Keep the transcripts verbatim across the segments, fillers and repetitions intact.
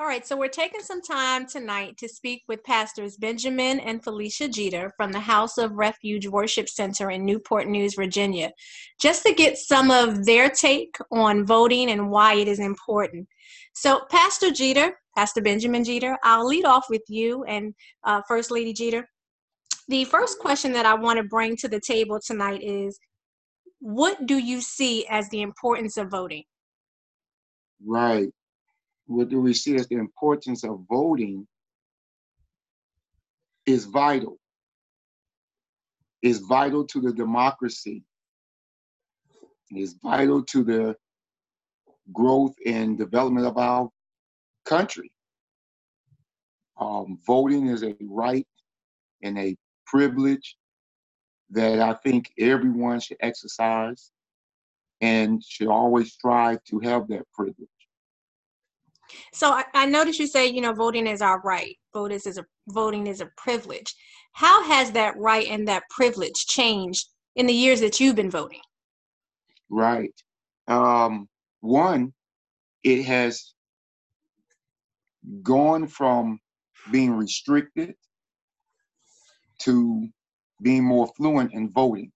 All right, so we're taking some time tonight to speak with Pastors Benjamin and Felicia Jeter from the House of Refuge Worship Center in Newport News, Virginia, just to get some of their take on voting and why it is important. So Pastor Jeter, Pastor Benjamin Jeter, I'll lead off with you and uh, First Lady Jeter. The first question that I want to bring to the table tonight is, what do you see as the importance of voting? Right. What do we see as the importance of voting is vital, is vital to the democracy, is vital to the growth and development of our country. Um, voting is a right and a privilege that I think everyone should exercise and should always strive to have that privilege. So I, I noticed you say, you know, voting is our right. Voters is a, voting is a privilege. How has that right and that privilege changed in the years that you've been voting? Right. Um, one, it has gone from being restricted to being more fluent in voting.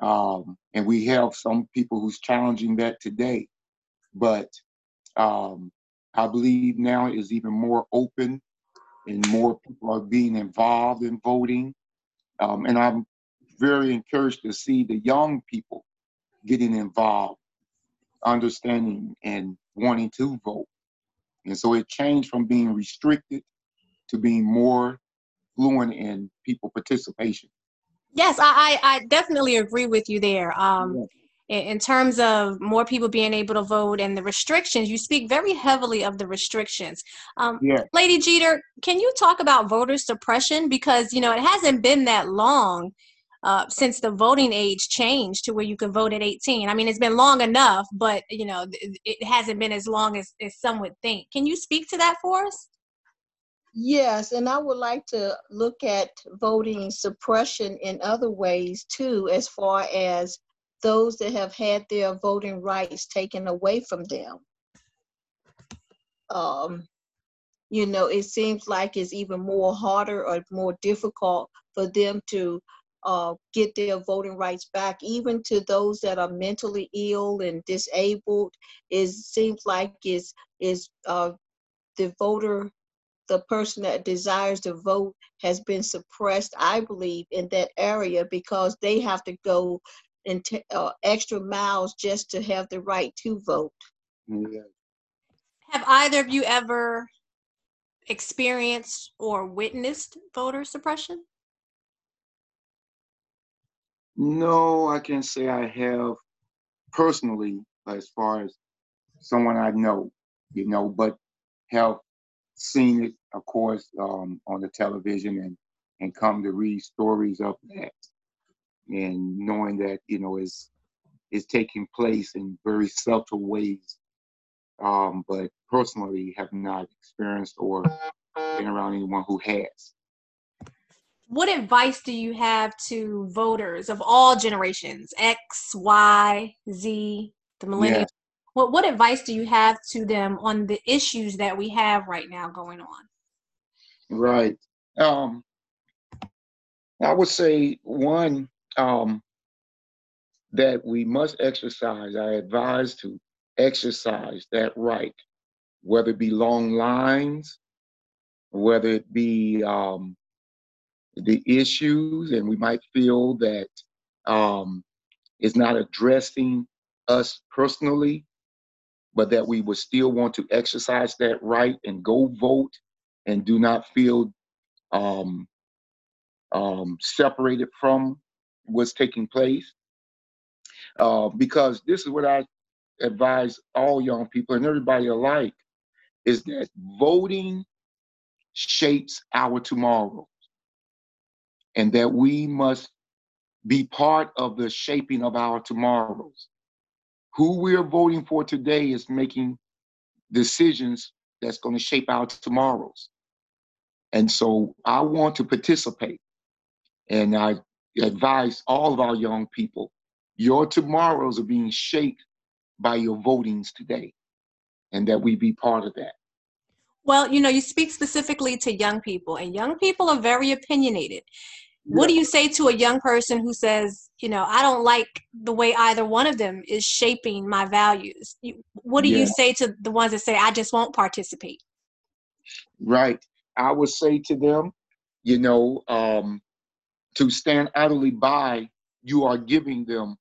Um, and we have some people who's challenging that today, but Um, I believe now it is even more open and more people are being involved in voting. Um, and I'm very encouraged to see the young people getting involved, understanding and wanting to vote. And so it changed from being restricted to being more fluent in people participation. Yes, I, I, I definitely agree with you there. Um, yeah. In terms of more people being able to vote and the restrictions, you speak very heavily of the restrictions. Um, yeah. Lady Jeter, can you talk about voter suppression? Because, you know, it hasn't been that long uh, since the voting age changed to where you can vote at eighteen. I mean, it's been long enough, but, you know, it hasn't been as long as, as some would think. Can you speak to that for us? Yes, and I would like to look at voting suppression in other ways, too, as far as those that have had their voting rights taken away from them. Um, you know, it seems like it's even more harder or more difficult for them to uh, get their voting rights back. Even to those that are mentally ill and disabled, it seems like it's, it's, uh, the voter, the person that desires to vote has been suppressed, I believe, in that area because they have to go and t- uh, extra miles just to have the right to vote. Yeah. Have either of you ever experienced or witnessed voter suppression? No, I can't say I have personally, as far as someone I know, you know, but have seen it, of course, um, on the television and, and come to read stories of that. And knowing that, you know, is is taking place in very subtle ways, um, but personally have not experienced or been around anyone who has. What advice do you have to voters of all generations, X, Y, Z, the millennials? Yeah. What what advice do you have to them on the issues that we have right now going on? Right. Um, I would say one, Um, that we must exercise, I advise to exercise that right, whether it be long lines, whether it be um, the issues, and we might feel that um, it's not addressing us personally, but that we would still want to exercise that right and go vote and do not feel um, um, separated from what's taking place, uh, because this is what I advise all young people and everybody alike, is that voting shapes our tomorrow, and that we must be part of the shaping of our tomorrows. Who we're voting for today is making decisions that's going to shape our tomorrows. And so I want to participate, and I advise all of our young people, your tomorrows are being shaped by your votings today, and that we be part of that. Well, you know, you speak specifically to young people, and young people are very opinionated. Yeah. What do you say to a young person who says, you know, I don't like the way either one of them is shaping my values? What do yeah. you say to the ones that say, I just won't participate? Right. I would say to them, you know, um, to stand utterly by, you are giving them,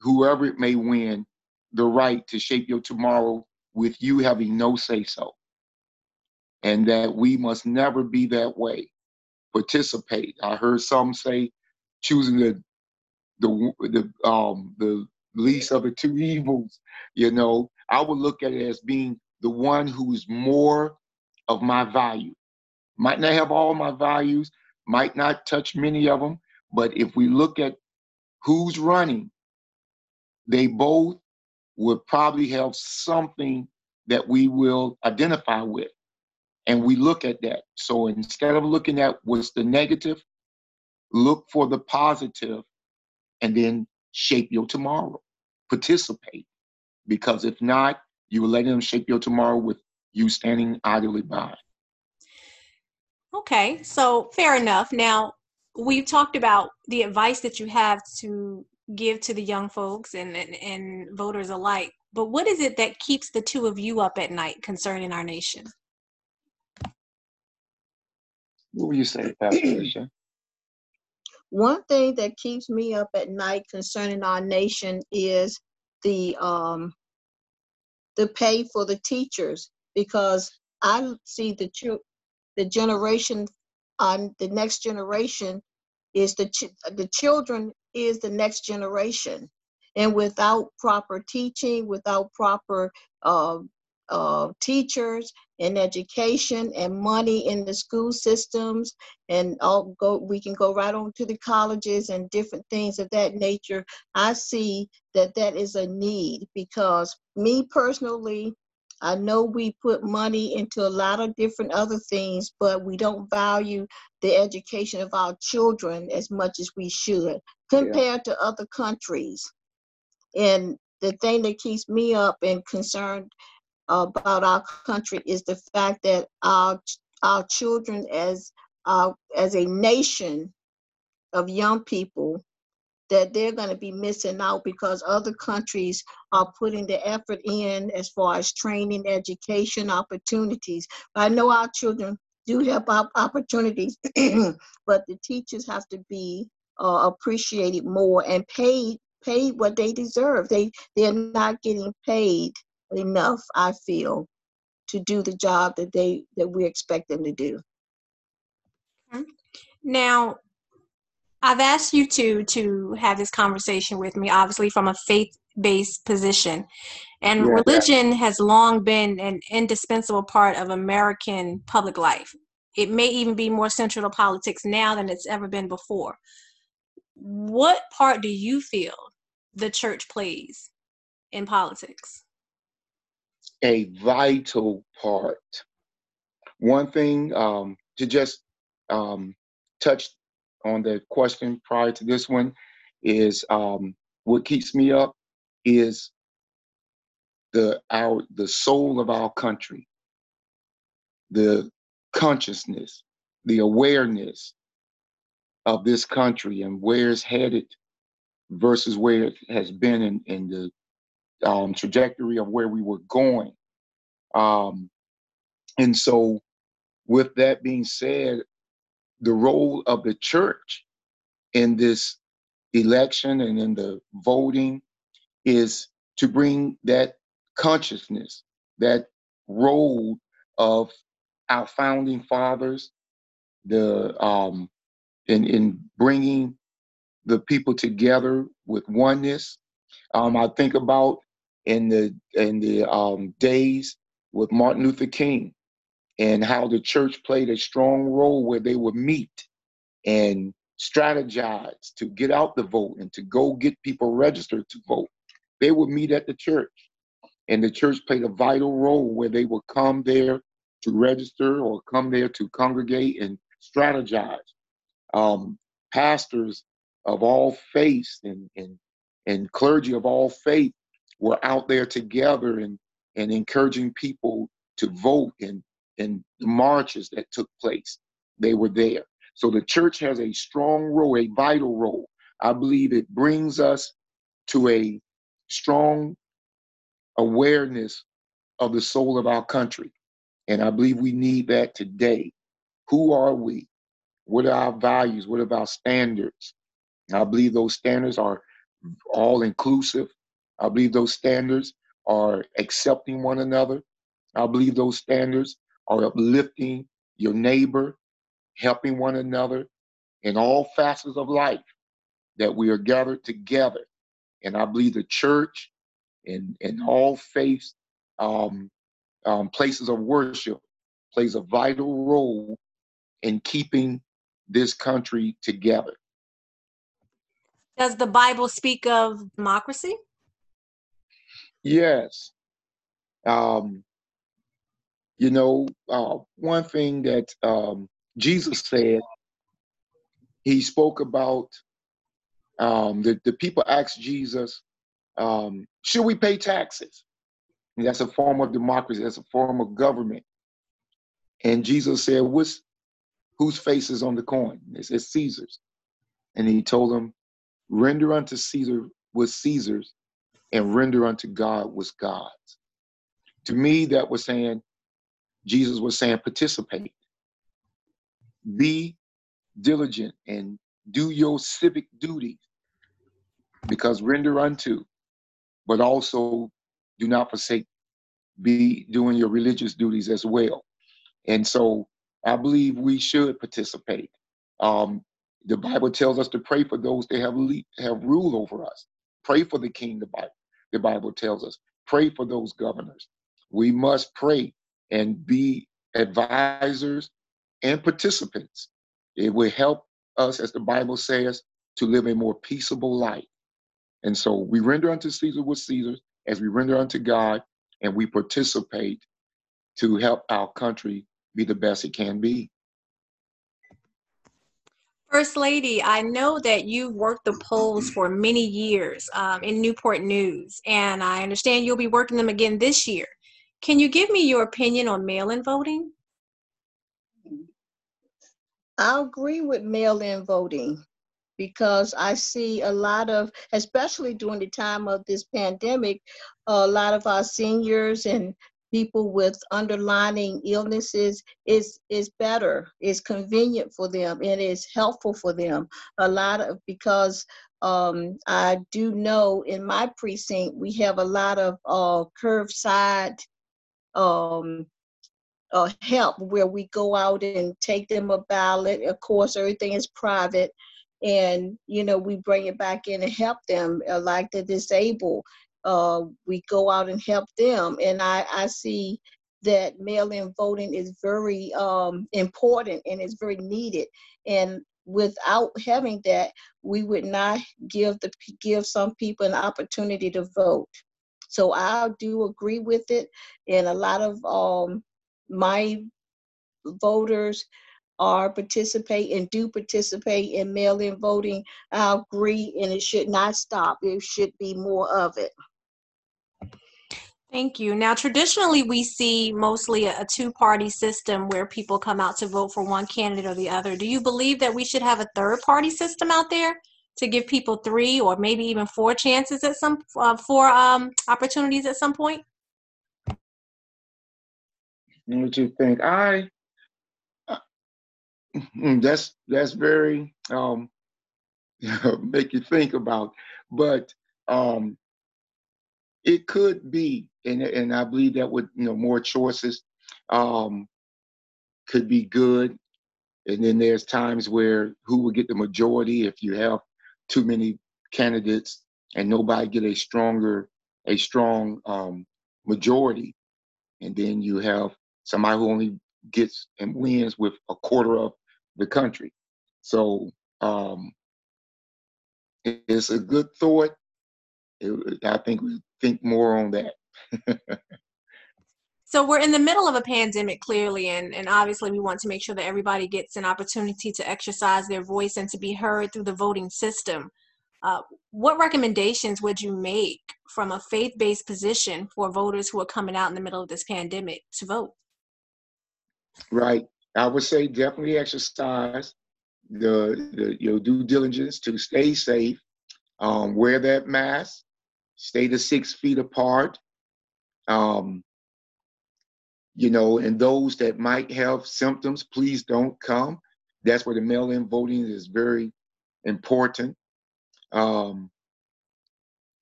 whoever it may win, the right to shape your tomorrow with you having no say-so. And that we must never be that way. Participate. I heard some say choosing the the the um the least of the two evils. You know, I would look at it as being the one who's more of my value. Might not have all my values, might not touch many of them, but if we look at who's running, they both would probably have something that we will identify with. And we look at that. So instead of looking at what's the negative, look for the positive and then shape your tomorrow. Participate. Because if not, you will let them shape your tomorrow with you standing idly by. Okay, so fair enough. Now, we've talked about the advice that you have to give to the young folks and, and, and voters alike. But what is it that keeps the two of you up at night concerning our nation? What would you say, Pastor Felicia? One thing that keeps me up at night concerning our nation is the um, the pay for the teachers, because I see the the generation on um, the next generation is the ch- the children is the next generation, and without proper teaching, without proper uh, uh, teachers. In education and money in the school systems, and all go, we can go right on to the colleges and different things of that nature. I see that that is a need, because me personally, I know we put money into a lot of different other things, but we don't value the education of our children as much as we should compared yeah. to other countries. And the thing that keeps me up and concerned about our country is the fact that our our children, as uh, as a nation of young people, that they're going to be missing out because other countries are putting the effort in as far as training, education, opportunities. I know our children do have opportunities, but the teachers have to be uh, appreciated more and paid paid what they deserve. They they're not getting paid enough, I feel, to do the job that they that we expect them to do. Now, I've asked you two to have this conversation with me, obviously from a faith-based position, and yeah, religion yeah. has long been an indispensable part of American public life. It may even be more central to politics now than it's ever been before. What part do you feel the church plays in politics? A vital part. One thing um, to just um, touch on the question prior to this one is um, what keeps me up is the our the soul of our country, the consciousness, the awareness of this country and where it's headed versus where it has been in, in the Um, trajectory of where we were going. Um, and so with that being said, the role of the church in this election and in the voting is to bring that consciousness, that role of our founding fathers, the um, in, in bringing the people together with oneness. Um, I think about in the in the um, days with Martin Luther King and how the church played a strong role where they would meet and strategize to get out the vote and to go get people registered to vote. They would meet at the church, and the church played a vital role where they would come there to register or come there to congregate and strategize. Um, pastors of all faiths and, and, and clergy of all faiths were out there together and, and encouraging people to vote and, and the marches that took place. They were there. So the church has a strong role, a vital role. I believe it brings us to a strong awareness of the soul of our country. And I believe we need that today. Who are we? What are our values? What are our standards? I believe those standards are all inclusive. I believe those standards are accepting one another. I believe those standards are uplifting your neighbor, helping one another in all facets of life, that we are gathered together. And I believe the church and, and all faiths, um, um, places of worship, plays a vital role in keeping this country together. Does the Bible speak of democracy? Yes. Um, you know, uh, one thing that um, Jesus said, he spoke about, um, the, the people asked Jesus, um, should we pay taxes? And that's a form of democracy. That's a form of government. And Jesus said, what's, whose face is on the coin? It says Caesar's. And he told them, render unto Caesar was Caesar's, and render unto God was God's. To me, that was saying, Jesus was saying, participate. Be diligent and do your civic duty, because render unto, but also do not forsake, be doing your religious duties as well. And so I believe we should participate. Um, the Bible tells us to pray for those that have, le- have rule over us. Pray for the king, the Bible. The Bible tells us. Pray for those governors. We must pray and be advisors and participants. It will help us, as the Bible says, to live a more peaceable life. And so we render unto Caesar what Caesar's, as we render unto God, and we participate to help our country be the best it can be. First Lady, I know that you've worked the polls for many years um, in Newport News, and I understand you'll be working them again this year. Can you give me your opinion on mail-in voting? I agree with mail-in voting, because I see a lot of, especially during the time of this pandemic, a lot of our seniors and people with underlying illnesses, is is better, is convenient for them, and is helpful for them. A lot of, because um, I do know in my precinct, we have a lot of uh, curbside um, uh, help where we go out and take them a ballot. Of course, everything is private, and you know, we bring it back in and help them, uh, like the disabled. Uh, we go out and help them. And I, I see that mail-in voting is very um, important, and it's very needed. And without having that, we would not give the give some people an opportunity to vote. So I do agree with it. And a lot of um, my voters are participate and do participate in mail-in voting. I agree, and it should not stop. It should be more of it. Thank you. Now, traditionally, we see mostly a two-party system where people come out to vote for one candidate or the other. Do you believe that we should have a third-party system out there to give people three or maybe even four chances at some, uh, four um, opportunities at some point? What do you think? I, uh, that's, that's very, um, make you think about, but um, it could be. And, and I believe that with, you know, more choices um, could be good. And then there's times where who will get the majority if you have too many candidates and nobody get a stronger, a strong um, majority. And then you have somebody who only gets and wins with a quarter of the country. So um, it, it's a good thought. It, I think we think more on that. So we're in the middle of a pandemic, clearly, and, and obviously we want to make sure that everybody gets an opportunity to exercise their voice and to be heard through the voting system. Uh, what recommendations would you make from a faith-based position for voters who are coming out in the middle of this pandemic to vote? Right. I would say definitely exercise the, the your due diligence to stay safe. Um, wear that mask. Stay the six feet apart. Um, you know, and those that might have symptoms, please don't come. That's where the mail-in voting is very important. Um,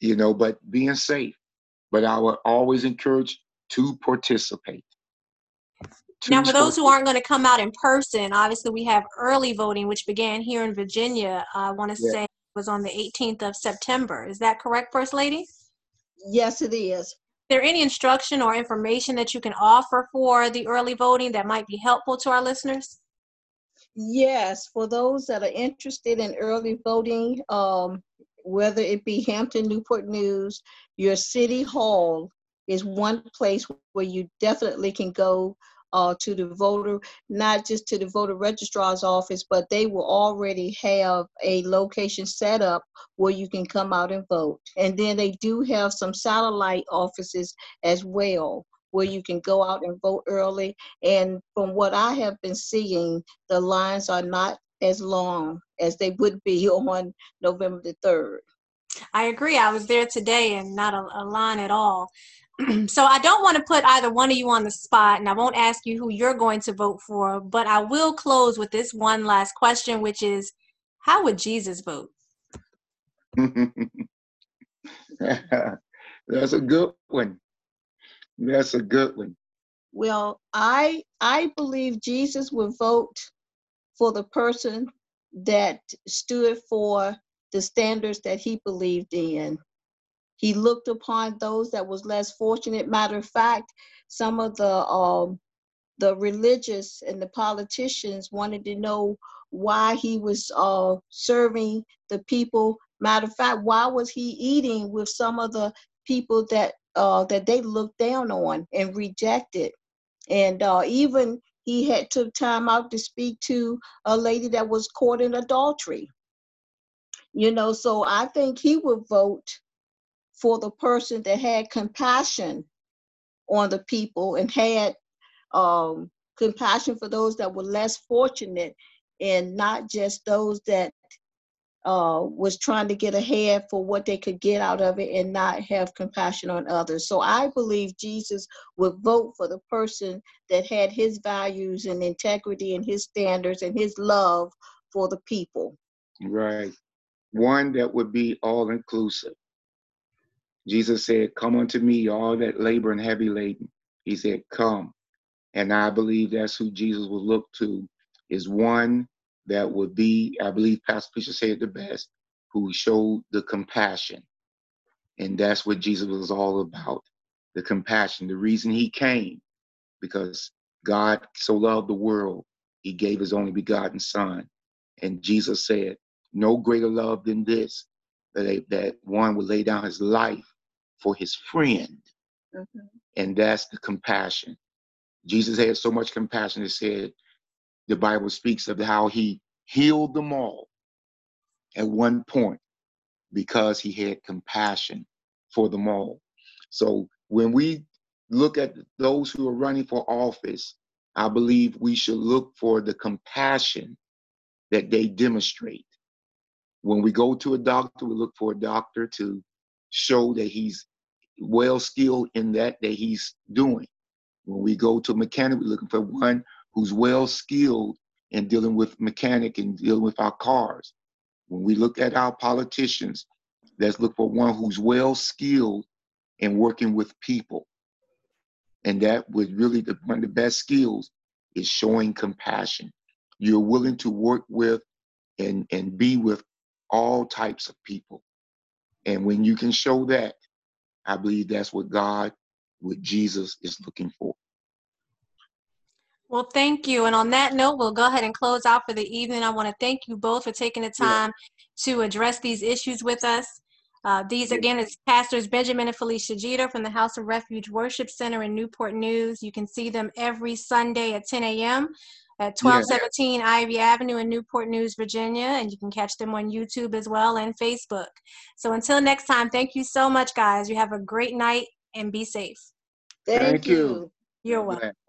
you know, but being safe. But I would always encourage to participate. To now, for those who aren't going to come out in person, obviously we have early voting, which began here in Virginia. I want to yeah. say it was on the eighteenth of September. Is that correct, First Lady? Yes, it is. Is there any instruction or information that you can offer for the early voting that might be helpful to our listeners? Yes, for those that are interested in early voting, um, whether it be Hampton, Newport News, your city hall is one place where you definitely can go uh, to the voter, not just to the voter registrar's office, but they will already have a location set up where you can come out and vote. And then they do have some satellite offices as well, where you can go out and vote early. And from what I have been seeing, the lines are not as long as they would be on November the third. I agree. I was there today and not a, a line at all. So I don't want to put either one of you on the spot, and I won't ask you who you're going to vote for, but I will close with this one last question, which is, how would Jesus vote? That's a good one. That's a good one. Well, I I believe Jesus would vote for the person that stood for the standards that he believed in. He looked upon those that was less fortunate. Matter of fact, some of the um, the religious and the politicians wanted to know why he was uh, serving the people. Matter of fact, why was he eating with some of the people that uh, that they looked down on and rejected? And uh, even he had took time out to speak to a lady that was caught in adultery. You know, so I think he would vote for the person that had compassion on the people and had um, compassion for those that were less fortunate, and not just those that uh, was trying to get ahead for what they could get out of it and not have compassion on others. So I believe Jesus would vote for the person that had his values and integrity and his standards and his love for the people. Right. One that would be all-inclusive. Jesus said, come unto me, all that labor and heavy laden. He said, come. And I believe that's who Jesus will look to, is one that would be, I believe Pastor Fisher said the best, who showed the compassion. And that's what Jesus was all about, the compassion. The reason he came, because God so loved the world, he gave his only begotten son. And Jesus said, no greater love than this, that one would lay down his life for his friend. Mm-hmm. And that's the compassion. Jesus had so much compassion. It said, the Bible speaks of how he healed them all at one point because he had compassion for them all. So when we look at those who are running for office, I believe we should look for the compassion that they demonstrate. When we go to a doctor, we look for a doctor to show that he's well skilled in that that he's doing. When we go to a mechanic, we're looking for one who's well skilled in dealing with mechanic and dealing with our cars. When we look at our politicians, let's look for one who's well skilled in working with people. And that was really the, one of the best skills is showing compassion. You're willing to work with and, and be with all types of people. And when you can show that, I believe that's what God, what Jesus is looking for. Well, thank you. And on that note, we'll go ahead and close out for the evening. I want to thank you both for taking the time yeah. to address these issues with us. Uh, these, again, is Pastors Benjamin and Felicia Jeter from the House of Refuge Worship Center in Newport News. You can see them every Sunday at ten a.m. at twelve seventeen yeah. Ivy Avenue in Newport News, Virginia, and you can catch them on YouTube as well and Facebook. So until next time, thank you so much, guys. You have a great night and be safe. Thank, thank you. you. You're welcome.